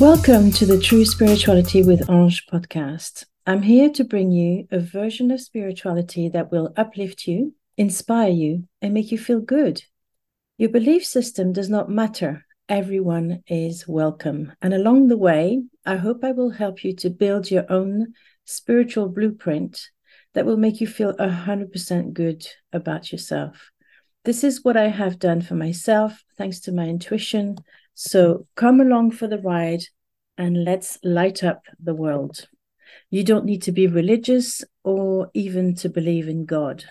Welcome to the True Spirituality with Ange podcast. I'm here to bring you a version of spirituality that will uplift you, inspire you, and make you feel good. Your belief system does not matter. Everyone is welcome. And along the way, I hope I will help you to build your own spiritual blueprint that will make you feel 100% good about yourself. This is what I have done for myself, thanks to my intuition. So come along for the ride and let's light up the world. You don't need to be religious or even to believe in God.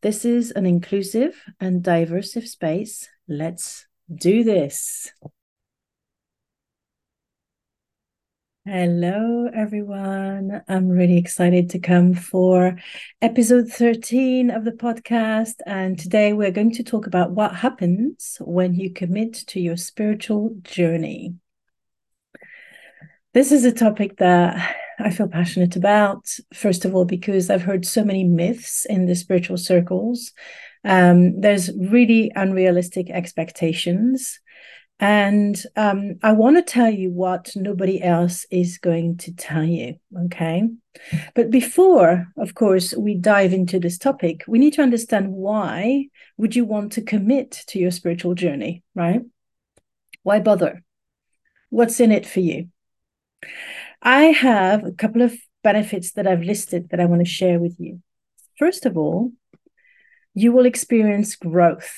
This is an inclusive and diverse space. Let's do this. Hello, everyone. I'm really excited to come for episode 13 of the podcast. And today we're going to talk about what happens when you commit to your spiritual journey. This is a topic that I feel passionate about, first of all, because I've heard so many myths in the spiritual circles. There's really unrealistic expectations. And I want to tell you what nobody else is going to tell you, okay? But before, of course, we dive into this topic, we need to understand why would you want to commit to your spiritual journey, right? Why bother? What's in it for you? I have a couple of benefits that I've listed that I want to share with you. First of all, you will experience growth.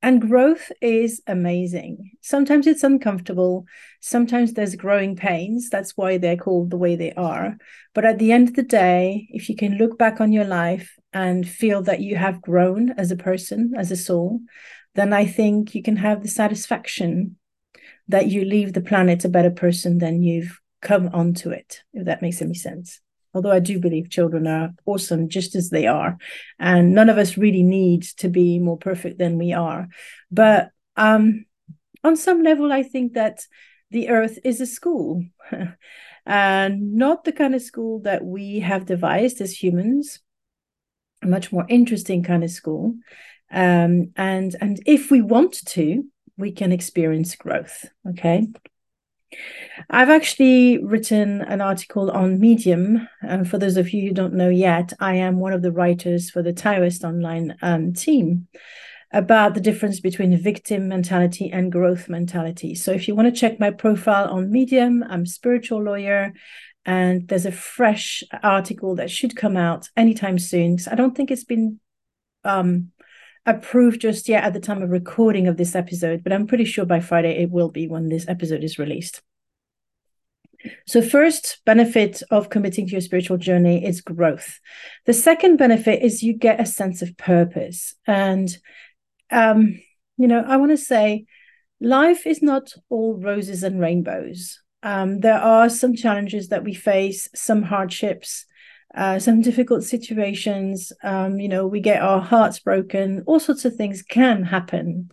And growth is amazing. Sometimes it's uncomfortable. Sometimes there's growing pains. That's why they're called the way they are. But at the end of the day, if you can look back on your life and feel that you have grown as a person, as a soul, then I think you can have the satisfaction that you leave the planet a better person than you've come onto it, if that makes any sense. Although I do believe children are awesome just as they are. And none of us really need to be more perfect than we are. But on some level, I think that the earth is a school. And not the kind of school that we have devised as humans. A much more interesting kind of school. And if we want to, we can experience growth. Okay. I've actually written an article on Medium. And for those of you who don't know yet, I am one of the writers for the Taoist Online team about the difference between victim mentality and growth mentality. So if you want to check my profile on Medium, I'm a spiritual lawyer. And there's a fresh article that should come out anytime soon. So I don't think it's been approved just yet at the time of recording of this episode, but I'm pretty sure by Friday it will be when this episode is released. So first benefit of committing to your spiritual journey is growth. The second benefit is you get a sense of purpose. And, I want to say life is not all roses and rainbows. There are some challenges that we face, some hardships, some difficult situations, we get our hearts broken, all sorts of things can happen.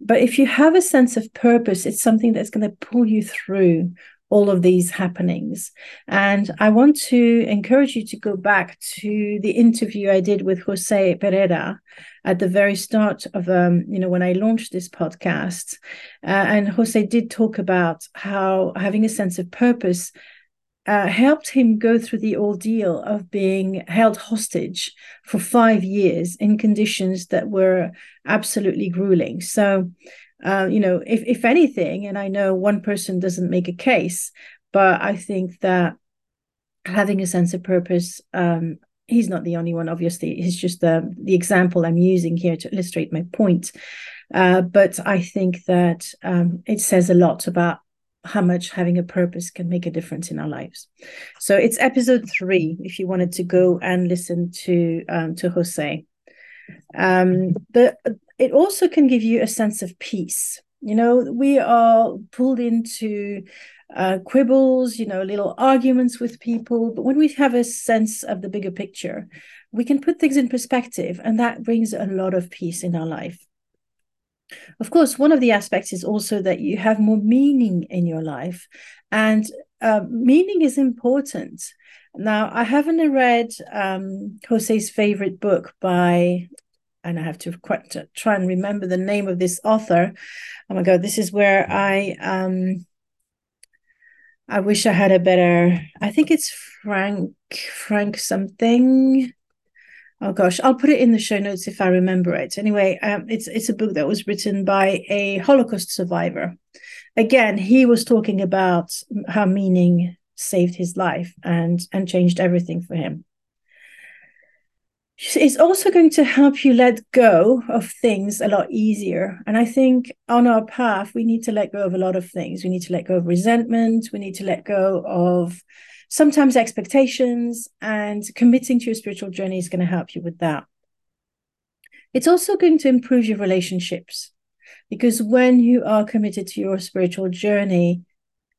But if you have a sense of purpose, it's something that's going to pull you through all of these happenings. And I want to encourage you to go back to the interview I did with Jose Pereira at the very start of, when I launched this podcast. And Jose did talk about how having a sense of purpose helped him go through the ordeal of being held hostage for 5 years in conditions that were absolutely grueling. So, if anything, and I know one person doesn't make a case, but I think that having a sense of purpose, he's not the only one, obviously. It's just the example I'm using here to illustrate my point. But I think that it says a lot about how much having a purpose can make a difference in our lives. So it's episode 3, if you wanted to go and listen to Jose. It also can give you a sense of peace. You know, we are pulled into quibbles, little arguments with people. But when we have a sense of the bigger picture, we can put things in perspective. And that brings a lot of peace in our life. Of course, one of the aspects is also that you have more meaning in your life, and meaning is important. Now, I haven't read Jose's favorite book by, and I have to quite try and remember the name of this author. Oh my God, this is where I I wish I had a better, I think it's Frank something. Oh gosh, I'll put it in the show notes if I remember it. Anyway, it's a book that was written by a Holocaust survivor. Again, he was talking about how meaning saved his life and changed everything for him. It's also going to help you let go of things a lot easier. And I think on our path, we need to let go of a lot of things. We need to let go of resentment. We need to let go of sometimes expectations, and committing to your spiritual journey is going to help you with that. It's also going to improve your relationships, because when you are committed to your spiritual journey,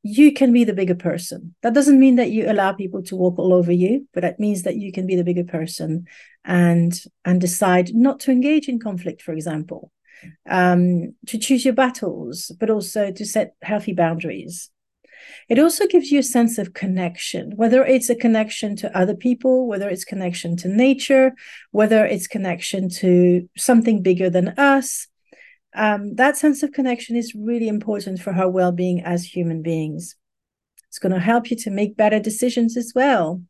you can be the bigger person. That doesn't mean that you allow people to walk all over you, but it means that you can be the bigger person and decide not to engage in conflict, for example, to choose your battles, but also to set healthy boundaries. It also gives you a sense of connection, whether it's a connection to other people, whether it's connection to nature, whether it's connection to something bigger than us. That sense of connection is really important for our well-being as human beings. It's going to help you to make better decisions as well.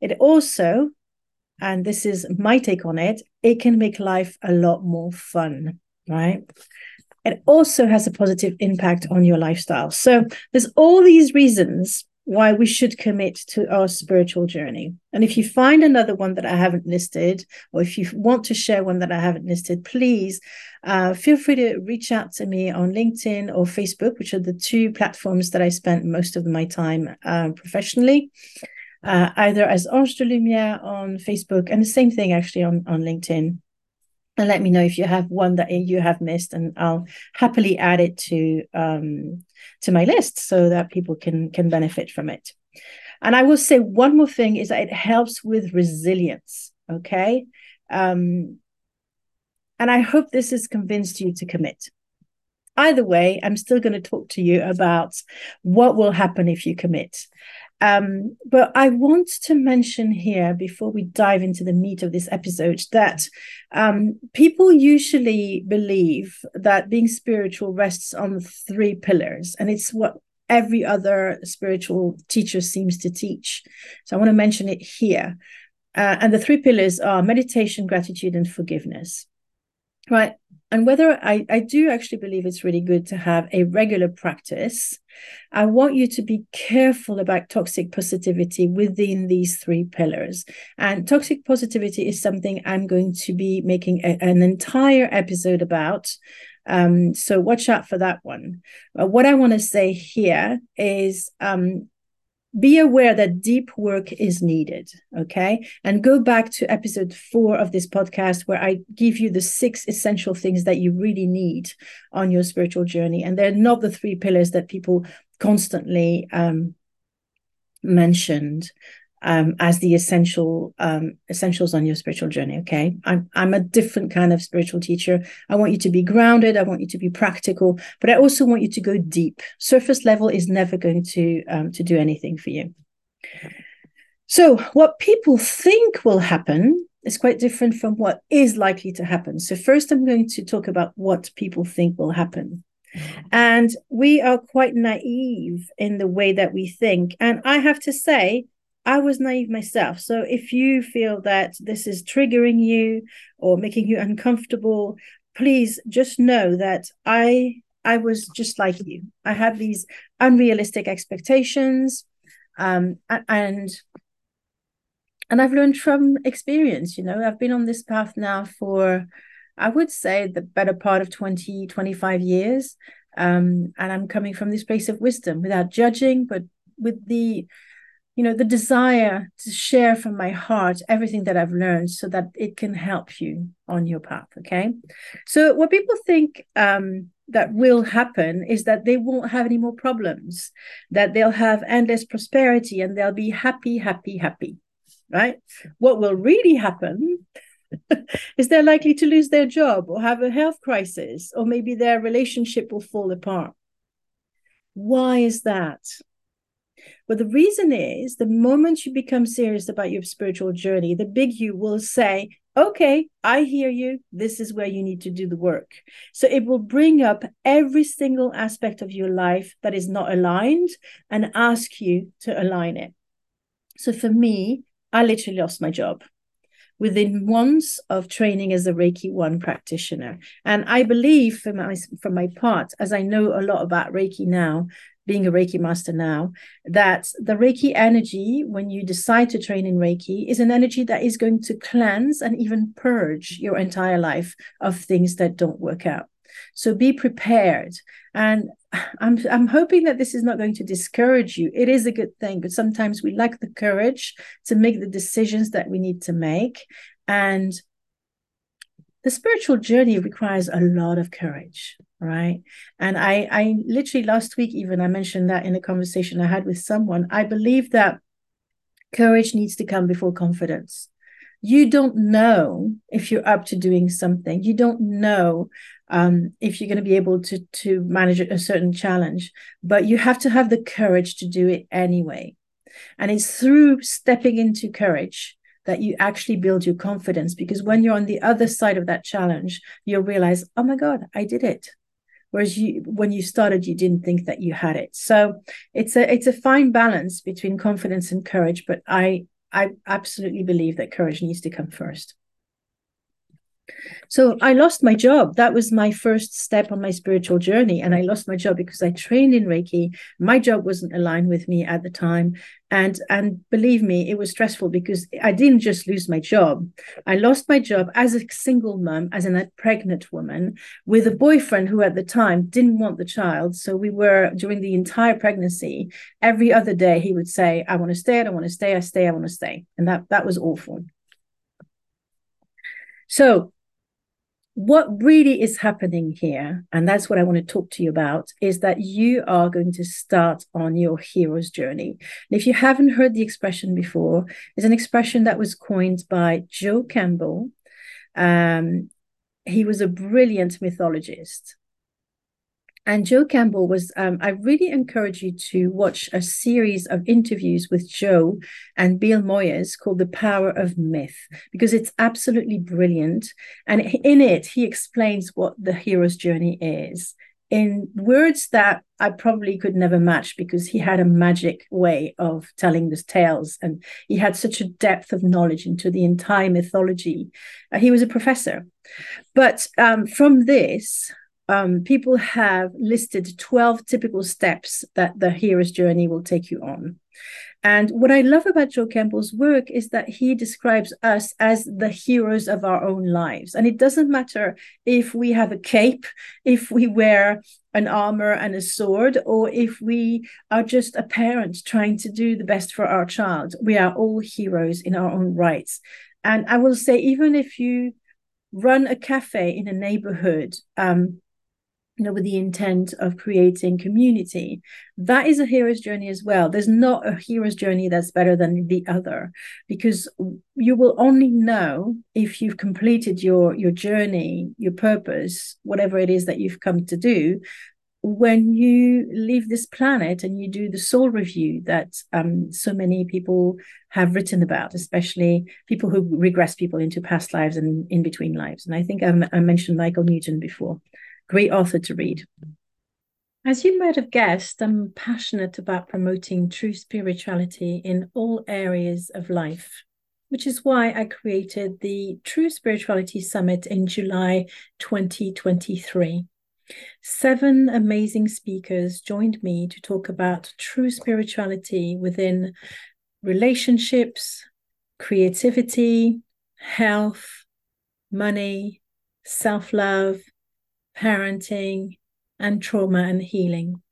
It also, and this is my take on it, it can make life a lot more fun, right? It also has a positive impact on your lifestyle. So there's all these reasons why we should commit to our spiritual journey. And if you find another one that I haven't listed, or if you want to share one that I haven't listed, please feel free to reach out to me on LinkedIn or Facebook, which are the two platforms that I spent most of my time professionally, either as Ange de Lumière on Facebook, and the same thing actually on LinkedIn. And let me know if you have one that you have missed, and I'll happily add it to my list so that people can benefit from it. And I will say one more thing is that it helps with resilience, okay? And I hope this has convinced you to commit. Either way, I'm still going to talk to you about what will happen if you commit. But I want to mention here, before we dive into the meat of this episode, that people usually believe that being spiritual rests on three pillars, and it's what every other spiritual teacher seems to teach. So I want to mention it here. And the three pillars are meditation, gratitude, and forgiveness, right? And whether I do actually believe it's really good to have a regular practice, I want you to be careful about toxic positivity within these three pillars. And toxic positivity is something I'm going to be making an entire episode about. So watch out for that one. But what I want to say here is be aware that deep work is needed, okay? And go back to episode 4 of this podcast, where I give you the 6 essential things that you really need on your spiritual journey. And they're not the three pillars that people constantly mentioned as the essentials on your spiritual journey, okay? I'm a different kind of spiritual teacher. I want you to be grounded. I want you to be practical, but I also want you to go deep. Surface level is never going to do anything for you. So what people think will happen is quite different from what is likely to happen. So first, I'm going to talk about what people think will happen. And we are quite naive in the way that we think. And I have to say, I was naive myself. So if you feel that this is triggering you or making you uncomfortable, please just know that I was just like you. I had these unrealistic expectations, and I've learned from experience. You know, I've been on this path now for, I would say, the better part of 20, 25 years. And I'm coming from this place of wisdom, without judging, but with the desire to share from my heart everything that I've learned so that it can help you on your path, okay? So what people think that will happen is that they won't have any more problems, that they'll have endless prosperity, and they'll be happy, happy, happy, right? What will really happen is they're likely to lose their job or have a health crisis, or maybe their relationship will fall apart. Why is that? But the reason is, the moment you become serious about your spiritual journey, the big you will say, okay, I hear you. This is where you need to do the work. So it will bring up every single aspect of your life that is not aligned and ask you to align it. So for me, I literally lost my job within months of training as a Reiki 1 practitioner. And I believe for my part, as I know a lot about Reiki now, being a Reiki master now, that the Reiki energy, when you decide to train in Reiki, is an energy that is going to cleanse and even purge your entire life of things that don't work out. So be prepared. And I'm hoping that this is not going to discourage you. It is a good thing, but sometimes we lack the courage to make the decisions that we need to make. And the spiritual journey requires a lot of courage, right? And I literally last week, even I mentioned that in a conversation I had with someone. I believe that courage needs to come before confidence. You don't know if you're up to doing something. You don't know if you're going to be able to manage a certain challenge, but you have to have the courage to do it anyway. And it's through stepping into courage that you actually build your confidence, because when you're on the other side of that challenge, you'll realize, oh my God, I did it. Whereas when you started, you didn't think that you had it. So it's a fine balance between confidence and courage, but I absolutely believe that courage needs to come first. So I lost my job. That was my first step on my spiritual journey. And I lost my job because I trained in Reiki. My job wasn't aligned with me at the time. And believe me, it was stressful because I didn't just lose my job. I lost my job as a single mom, as a pregnant woman with a boyfriend who at the time didn't want the child. So we were, during the entire pregnancy, every other day he would say, I want to stay, I don't want to stay, I stay, I want to stay. And that was awful. So what really is happening here, and that's what I want to talk to you about, is that you are going to start on your hero's journey. And if you haven't heard the expression before, it's an expression that was coined by Joe Campbell. He was a brilliant mythologist. And Joe Campbell was, I really encourage you to watch a series of interviews with Joe and Bill Moyers called The Power of Myth, because it's absolutely brilliant. And in it, he explains what the hero's journey is in words that I probably could never match, because he had a magic way of telling these tales. And he had such a depth of knowledge into the entire mythology. He was a professor. But from this, people have listed 12 typical steps that the hero's journey will take you on. And what I love about Joe Campbell's work is that he describes us as the heroes of our own lives. And it doesn't matter if we have a cape, if we wear an armor and a sword, or if we are just a parent trying to do the best for our child. We are all heroes in our own rights. And I will say, even if you run a cafe in a neighborhood, with the intent of creating community, that is a hero's journey as well. There's not a hero's journey that's better than the other, because you will only know if you've completed your journey, your purpose, whatever it is that you've come to do, when you leave this planet and you do the soul review that so many people have written about, especially people who regress people into past lives and in between lives. And I think I mentioned Michael Newton before. Great author to read. As you might have guessed, I'm passionate about promoting true spirituality in all areas of life, which is why I created the True Spirituality Summit in July 2023. 7 amazing speakers joined me to talk about true spirituality within relationships, creativity, health, money, self-love, parenting, and trauma and healing.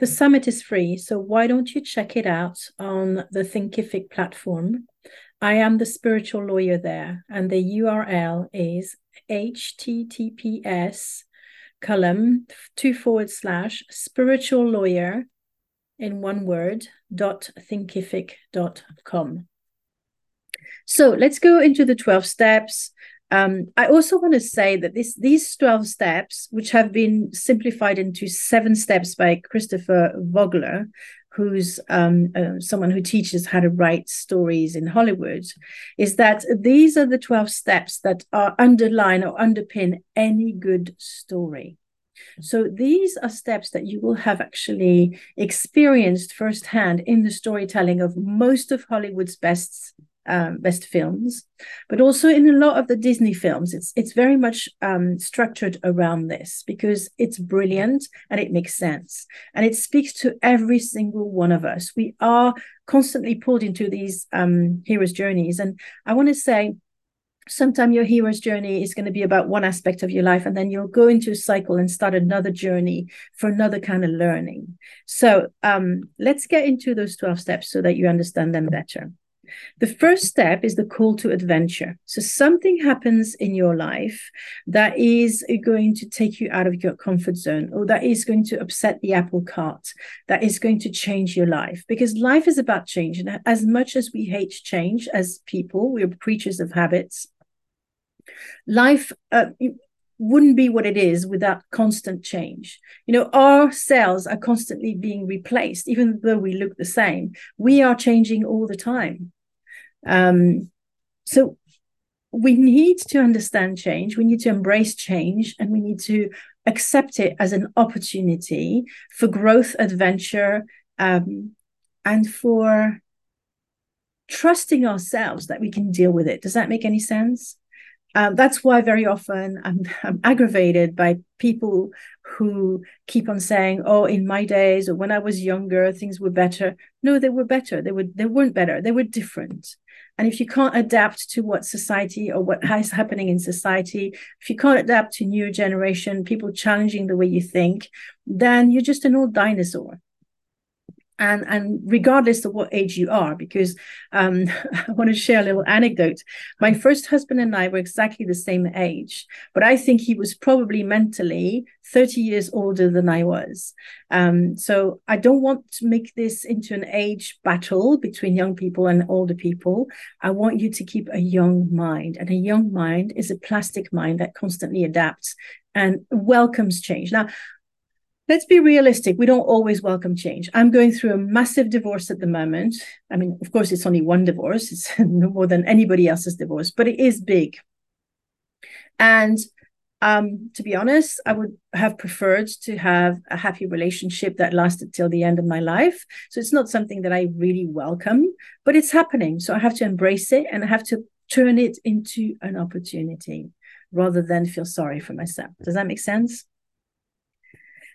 The summit is free, so why don't you check it out on the Thinkific platform? I am the spiritual lawyer there, and the URL is https://spirituallawyer.thinkific.com. So let's go into the 12 steps. I also want to say that these 12 steps, which have been simplified into 7 steps by Christopher Vogler, who's someone who teaches how to write stories in Hollywood, is that these are the 12 steps that are underline or underpin any good story. So these are steps that you will have actually experienced firsthand in the storytelling of most of Hollywood's best films, but also in a lot of the Disney films. It's very much structured around this because it's brilliant and it makes sense. And it speaks to every single one of us. We are constantly pulled into these hero's journeys. And I want to say, sometime your hero's journey is going to be about one aspect of your life, and then you'll go into a cycle and start another journey for another kind of learning. So let's get into those 12 steps so that you understand them better. The first step is the call to adventure. So something happens in your life that is going to take you out of your comfort zone, or that is going to upset the apple cart, that is going to change your life, because life is about change. And as much as we hate change as people, we are creatures of habits. Life wouldn't be what it is without constant change. You know, our cells are constantly being replaced, even though we look the same. We are changing all the time. So we need to understand change. We need to embrace change, and we need to accept it as an opportunity for growth, adventure, and for trusting ourselves that we can deal with it. Does that make any sense? That's why very often I'm aggravated by people who keep on saying, oh, in my days, or when I was younger, things were better. No, they were better. They weren't better. They were different. And if you can't adapt to what society or what is happening in society, if you can't adapt to new generation, people challenging the way you think, then you're just an old dinosaur. And regardless of what age you are, because I want to share a little anecdote. My first husband and I were exactly the same age, but I think he was probably mentally 30 years older than I was. So I don't want to make this into an age battle between young people and older people. I want you to keep a young mind, and a young mind is a plastic mind that constantly adapts and welcomes change. Now, let's be realistic. We don't always welcome change. I'm going through a massive divorce at the moment. I mean, of course, it's only one divorce. It's no more than anybody else's divorce, but it is big. And to be honest, I would have preferred to have a happy relationship that lasted till the end of my life. So it's not something that I really welcome, but it's happening. So I have to embrace it, and I have to turn it into an opportunity rather than feel sorry for myself. Does that make sense?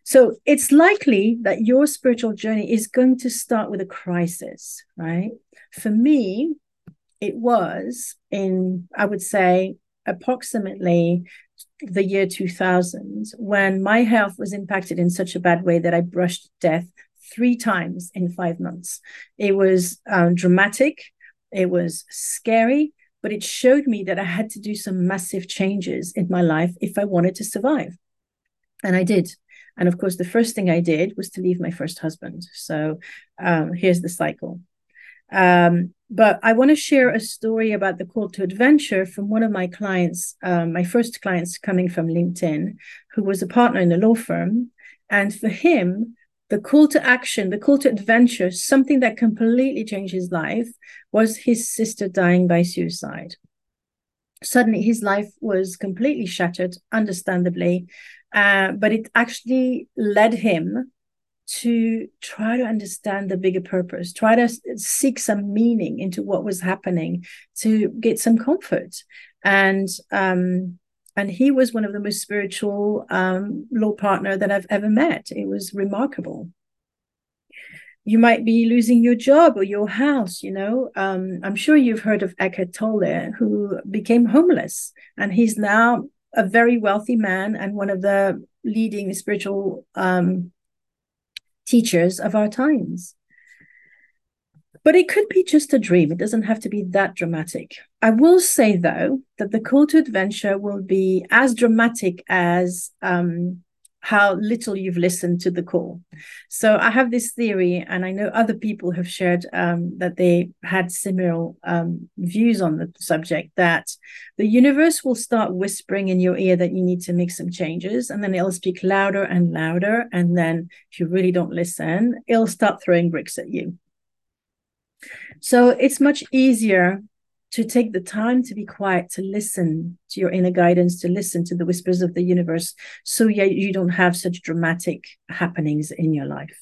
So it's likely that your spiritual journey is going to start with a crisis, right? For me, it was in, I would say, approximately the year 2000, when my health was impacted in such a bad way that I brushed death 3 times in 5 months. It was dramatic. It was scary. But it showed me that I had to do some massive changes in my life if I wanted to survive. And I did. And of course, the first thing I did was to leave my first husband. So here's the cycle. But I want to share a story about the call to adventure from one of my clients, my first clients coming from LinkedIn, who was a partner in a law firm. And for him, the call to action, the call to adventure, something that completely changed his life, was his sister dying by suicide. Suddenly, his life was completely shattered, understandably. But it actually led him to try to understand the bigger purpose, try to seek some meaning into what was happening, to get some comfort. And he was one of the most spiritual law partner that I've ever met. It was remarkable. You might be losing your job or your house, you know. I'm sure you've heard of Eckhart Tolle, who became homeless, and he's now a very wealthy man and one of the leading spiritual teachers of our times. But it could be just a dream. It doesn't have to be that dramatic. I will say, though, that the call to adventure will be as dramatic as how little you've listened to the call. So I have this theory, and I know other people have shared that they had similar views on the subject, that the universe will start whispering in your ear that you need to make some changes, and then it'll speak louder and louder. And then if you really don't listen, it'll start throwing bricks at you. So it's much easier to take the time to be quiet, to listen to your inner guidance, to listen to the whispers of the universe, so you don't have such dramatic happenings in your life.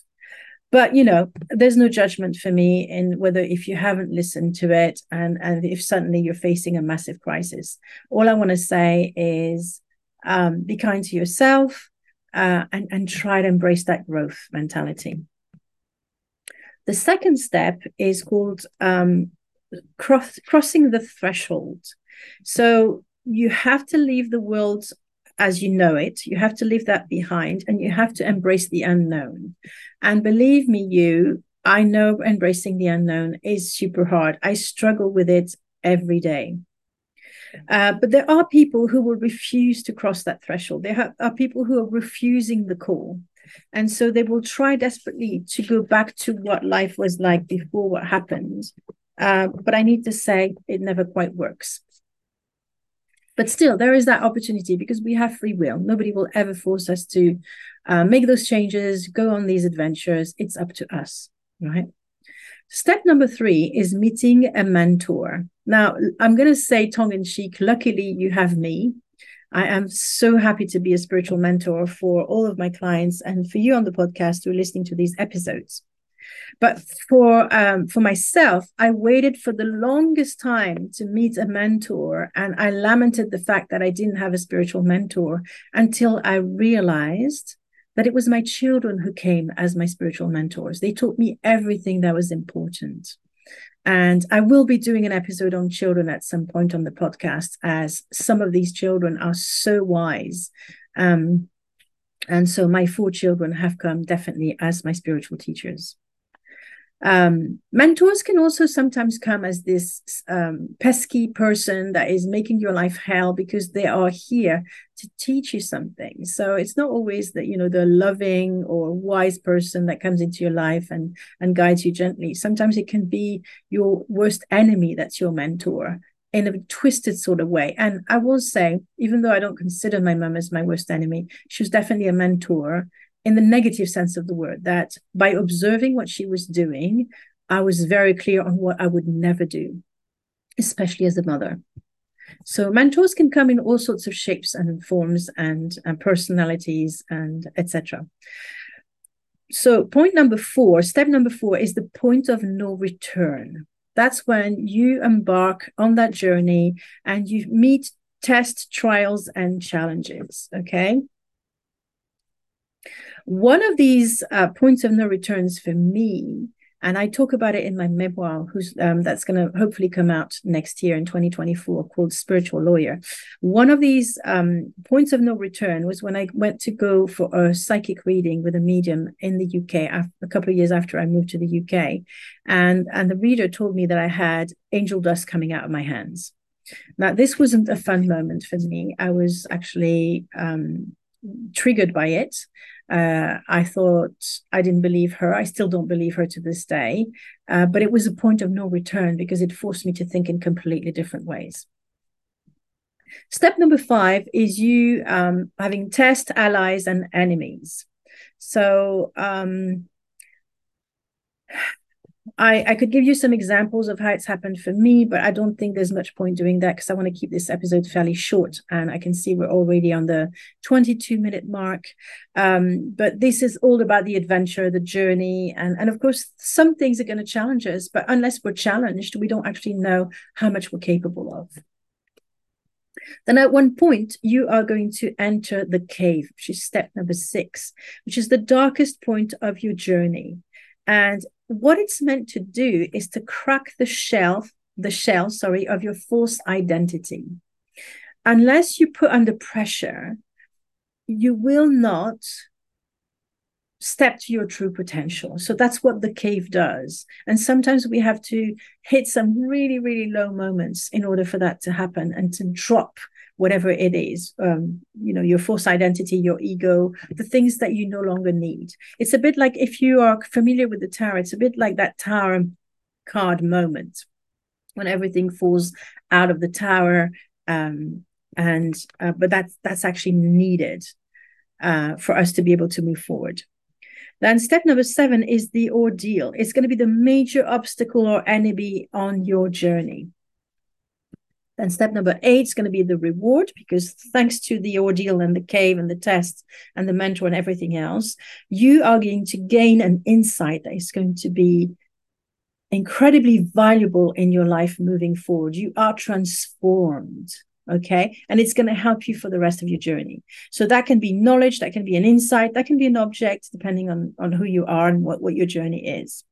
But, you know, there's no judgment for me in whether if you haven't listened to it and if suddenly you're facing a massive crisis. All I want to say is be kind to yourself and try to embrace that growth mentality. The second step is called crossing the threshold. So you have to leave the world as you know it. You have to leave that behind, and you have to embrace the unknown. And believe me, I know embracing the unknown is super hard. I struggle with it every day. But there are people who will refuse to cross that threshold. There are people who are refusing the call. And so they will try desperately to go back to what life was like before what happened. But I need to say it never quite works. But still, there is that opportunity because we have free will. Nobody will ever force us to make those changes, go on these adventures. It's up to us, right? Step number 3 is meeting a mentor. Now, I'm going to say tongue-in-cheek, luckily you have me. I am so happy to be a spiritual mentor for all of my clients and for you on the podcast who are listening to these episodes. But for myself, I waited for the longest time to meet a mentor, and I lamented the fact that I didn't have a spiritual mentor until I realized that it was my children who came as my spiritual mentors. They taught me everything that was important. And I will be doing an episode on children at some point on the podcast, as some of these children are so wise. And so my 4 children have come definitely as my spiritual teachers. Mentors can also sometimes come as this pesky person that is making your life hell because they are here to teach you something. So it's not always that, you know, the loving or wise person that comes into your life and guides you gently. Sometimes it can be your worst enemy that's your mentor in a twisted sort of way. And I will say, even though I don't consider my mum as my worst enemy, she was definitely a mentor in the negative sense of the word, that by observing what she was doing, I was very clear on what I would never do, especially as a mother. So mentors can come in all sorts of shapes and forms and personalities and etc. So step number 4 is the point of no return. That's when you embark on that journey and you meet test, trials, and challenges, okay? One of these points of no returns for me, and I talk about it in my memoir, that's going to hopefully come out next year in 2024, called Spiritual Lawyer. One of these points of no return was when I went to go for a psychic reading with a medium in the UK a couple of years after I moved to the UK. And the reader told me that I had angel dust coming out of my hands. Now, this wasn't a fun moment for me. I was actually triggered by it. I thought, I didn't believe her. I still don't believe her to this day. But it was a point of no return because it forced me to think in completely different ways. Step number 5 is you having test, allies, and enemies. So I could give you some examples of how it's happened for me, but I don't think there's much point doing that because I want to keep this episode fairly short, and I can see we're already on the 22-minute mark. But this is all about the adventure, the journey, and of course, some things are going to challenge us, but unless we're challenged, we don't actually know how much we're capable of. Then at one point, you are going to enter the cave, which is step number 6, which is the darkest point of your journey. And what it's meant to do is to crack the shell, of your false identity. Unless you put under pressure, you will not step to your true potential. So that's what the cave does. And sometimes we have to hit some really, really low moments in order for that to happen and to drop whatever it is, your false identity, your ego, the things that you no longer need. It's a bit like, if you are familiar with the tarot, it's a bit like that tarot card moment when everything falls out of the tower. But that's actually needed for us to be able to move forward. Then step number 7 is the ordeal. It's going to be the major obstacle or enemy on your journey. Then step number 8 is going to be the reward, because thanks to the ordeal and the cave and the test and the mentor and everything else, you are going to gain an insight that is going to be incredibly valuable in your life moving forward. You are transformed. Okay. And it's going to help you for the rest of your journey. So that can be knowledge, that can be an insight, that can be an object, depending on who you are and what your journey is.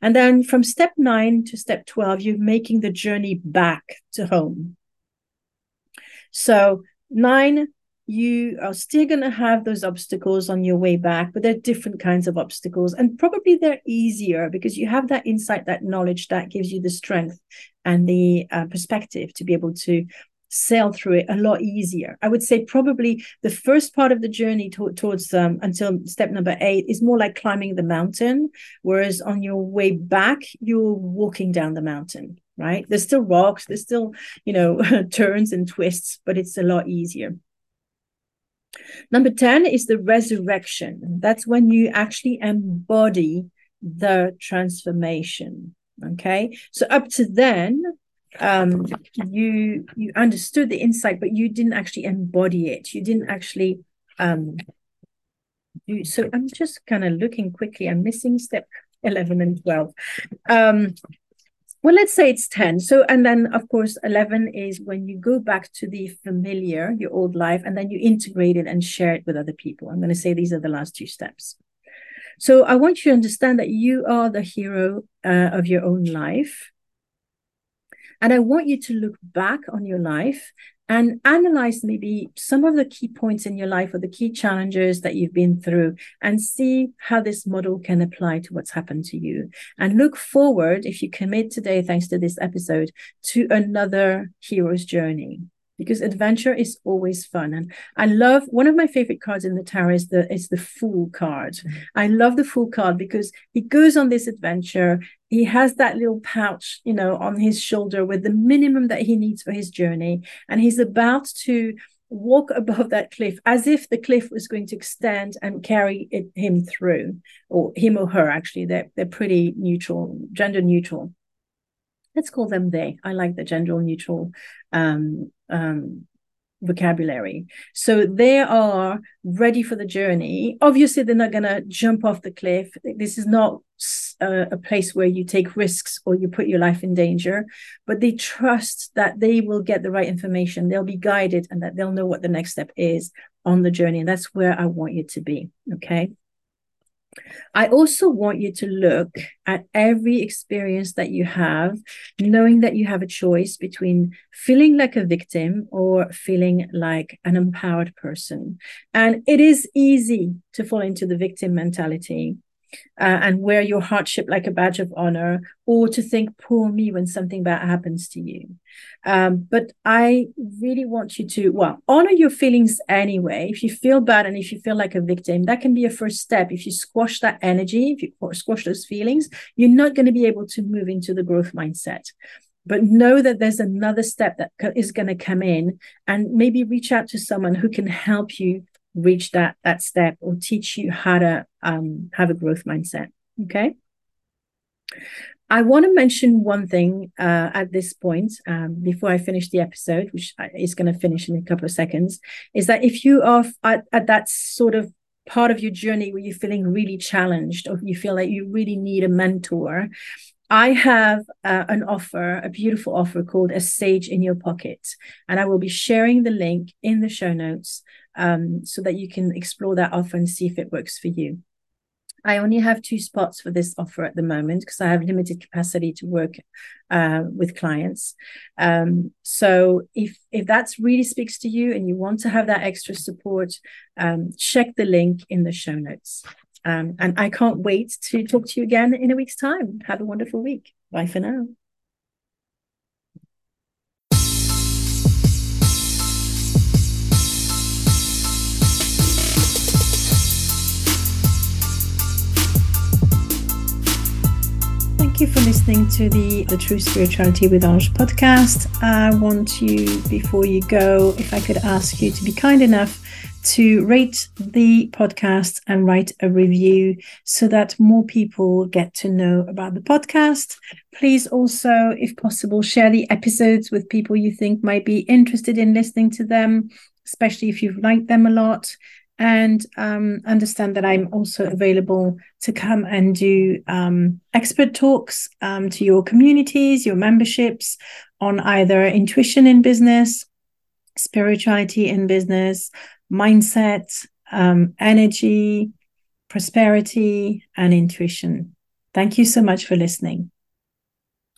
And then from step 9 to step 12, you're making the journey back to home. So 9, you are still going to have those obstacles on your way back, but they're different kinds of obstacles. And probably they're easier because you have that insight, that knowledge that gives you the strength and the perspective to be able to sail through it a lot easier. I would say probably the first part of the journey towards until step number 8 is more like climbing the mountain, whereas on your way back, you're walking down the mountain, right? There's still rocks, there's still, turns and twists, but it's a lot easier. Number 10 is the resurrection. That's when you actually embody the transformation, okay? So up to then, you understood the insight, but you didn't actually embody it. You didn't actually do. So I'm just kind of looking quickly. I'm missing step 11 and 12. Well, let's say it's 10. So, and then of course, 11 is when you go back to the familiar, your old life, and then you integrate it and share it with other people. I'm going to say these are the last 2 steps. So I want you to understand that you are the hero of your own life. And I want you to look back on your life and analyze maybe some of the key points in your life or the key challenges that you've been through and see how this model can apply to what's happened to you. And look forward, if you commit today, thanks to this episode, to another hero's journey, because adventure is always fun. And I love, one of my favorite cards in the tarot is the Fool card. I love the Fool card because he goes on this adventure. He has that little pouch, on his shoulder with the minimum that he needs for his journey. And he's about to walk above that cliff as if the cliff was going to extend and carry him through, or him or her, actually. They're pretty neutral, gender neutral. Let's call them they. I like the gender neutral vocabulary. So they are ready for the journey. Obviously, they're not going to jump off the cliff. This is not a place where you take risks or you put your life in danger, but they trust that they will get the right information. They'll be guided and that they'll know what the next step is on the journey. And that's where I want you to be. Okay. I also want you to look at every experience that you have, knowing that you have a choice between feeling like a victim or feeling like an empowered person. And it is easy to fall into the victim mentality and wear your hardship like a badge of honor, or to think, poor me, when something bad happens to you. But I really want you to, honor your feelings anyway. If you feel bad and if you feel like a victim, that can be a first step. If you squash that energy, if you squash those feelings, you're not going to be able to move into the growth mindset. But know that there's another step that is going to come in, and maybe reach out to someone who can help you reach that step or teach you how to have a growth mindset. Okay. I want to mention one thing at this point before I finish the episode, which is going to finish in a couple of seconds, is that if you are at that sort of part of your journey where you're feeling really challenged or you feel like you really need a mentor, I have an offer, a beautiful offer called A Sage in Your Pocket. And I will be sharing the link in the show notes so that you can explore that offer and see if it works for you. I only have 2 spots for this offer at the moment because I have limited capacity to work with clients. So if that really speaks to you and you want to have that extra support, check the link in the show notes. And I can't wait to talk to you again in a week's time. Have a wonderful week. Bye for now. Thank you for listening to the True Spirituality with Ange podcast. I want you, before you go, if I could ask you to be kind enough to rate the podcast and write a review so that more people get to know about the podcast. Please also, if possible, share the episodes with people you think might be interested in listening to them, especially if you've liked them a lot. And understand that I'm also available to come and do expert talks to your communities, your memberships on either intuition in business, spirituality in business, mindset, energy, prosperity, and intuition. Thank you so much for listening.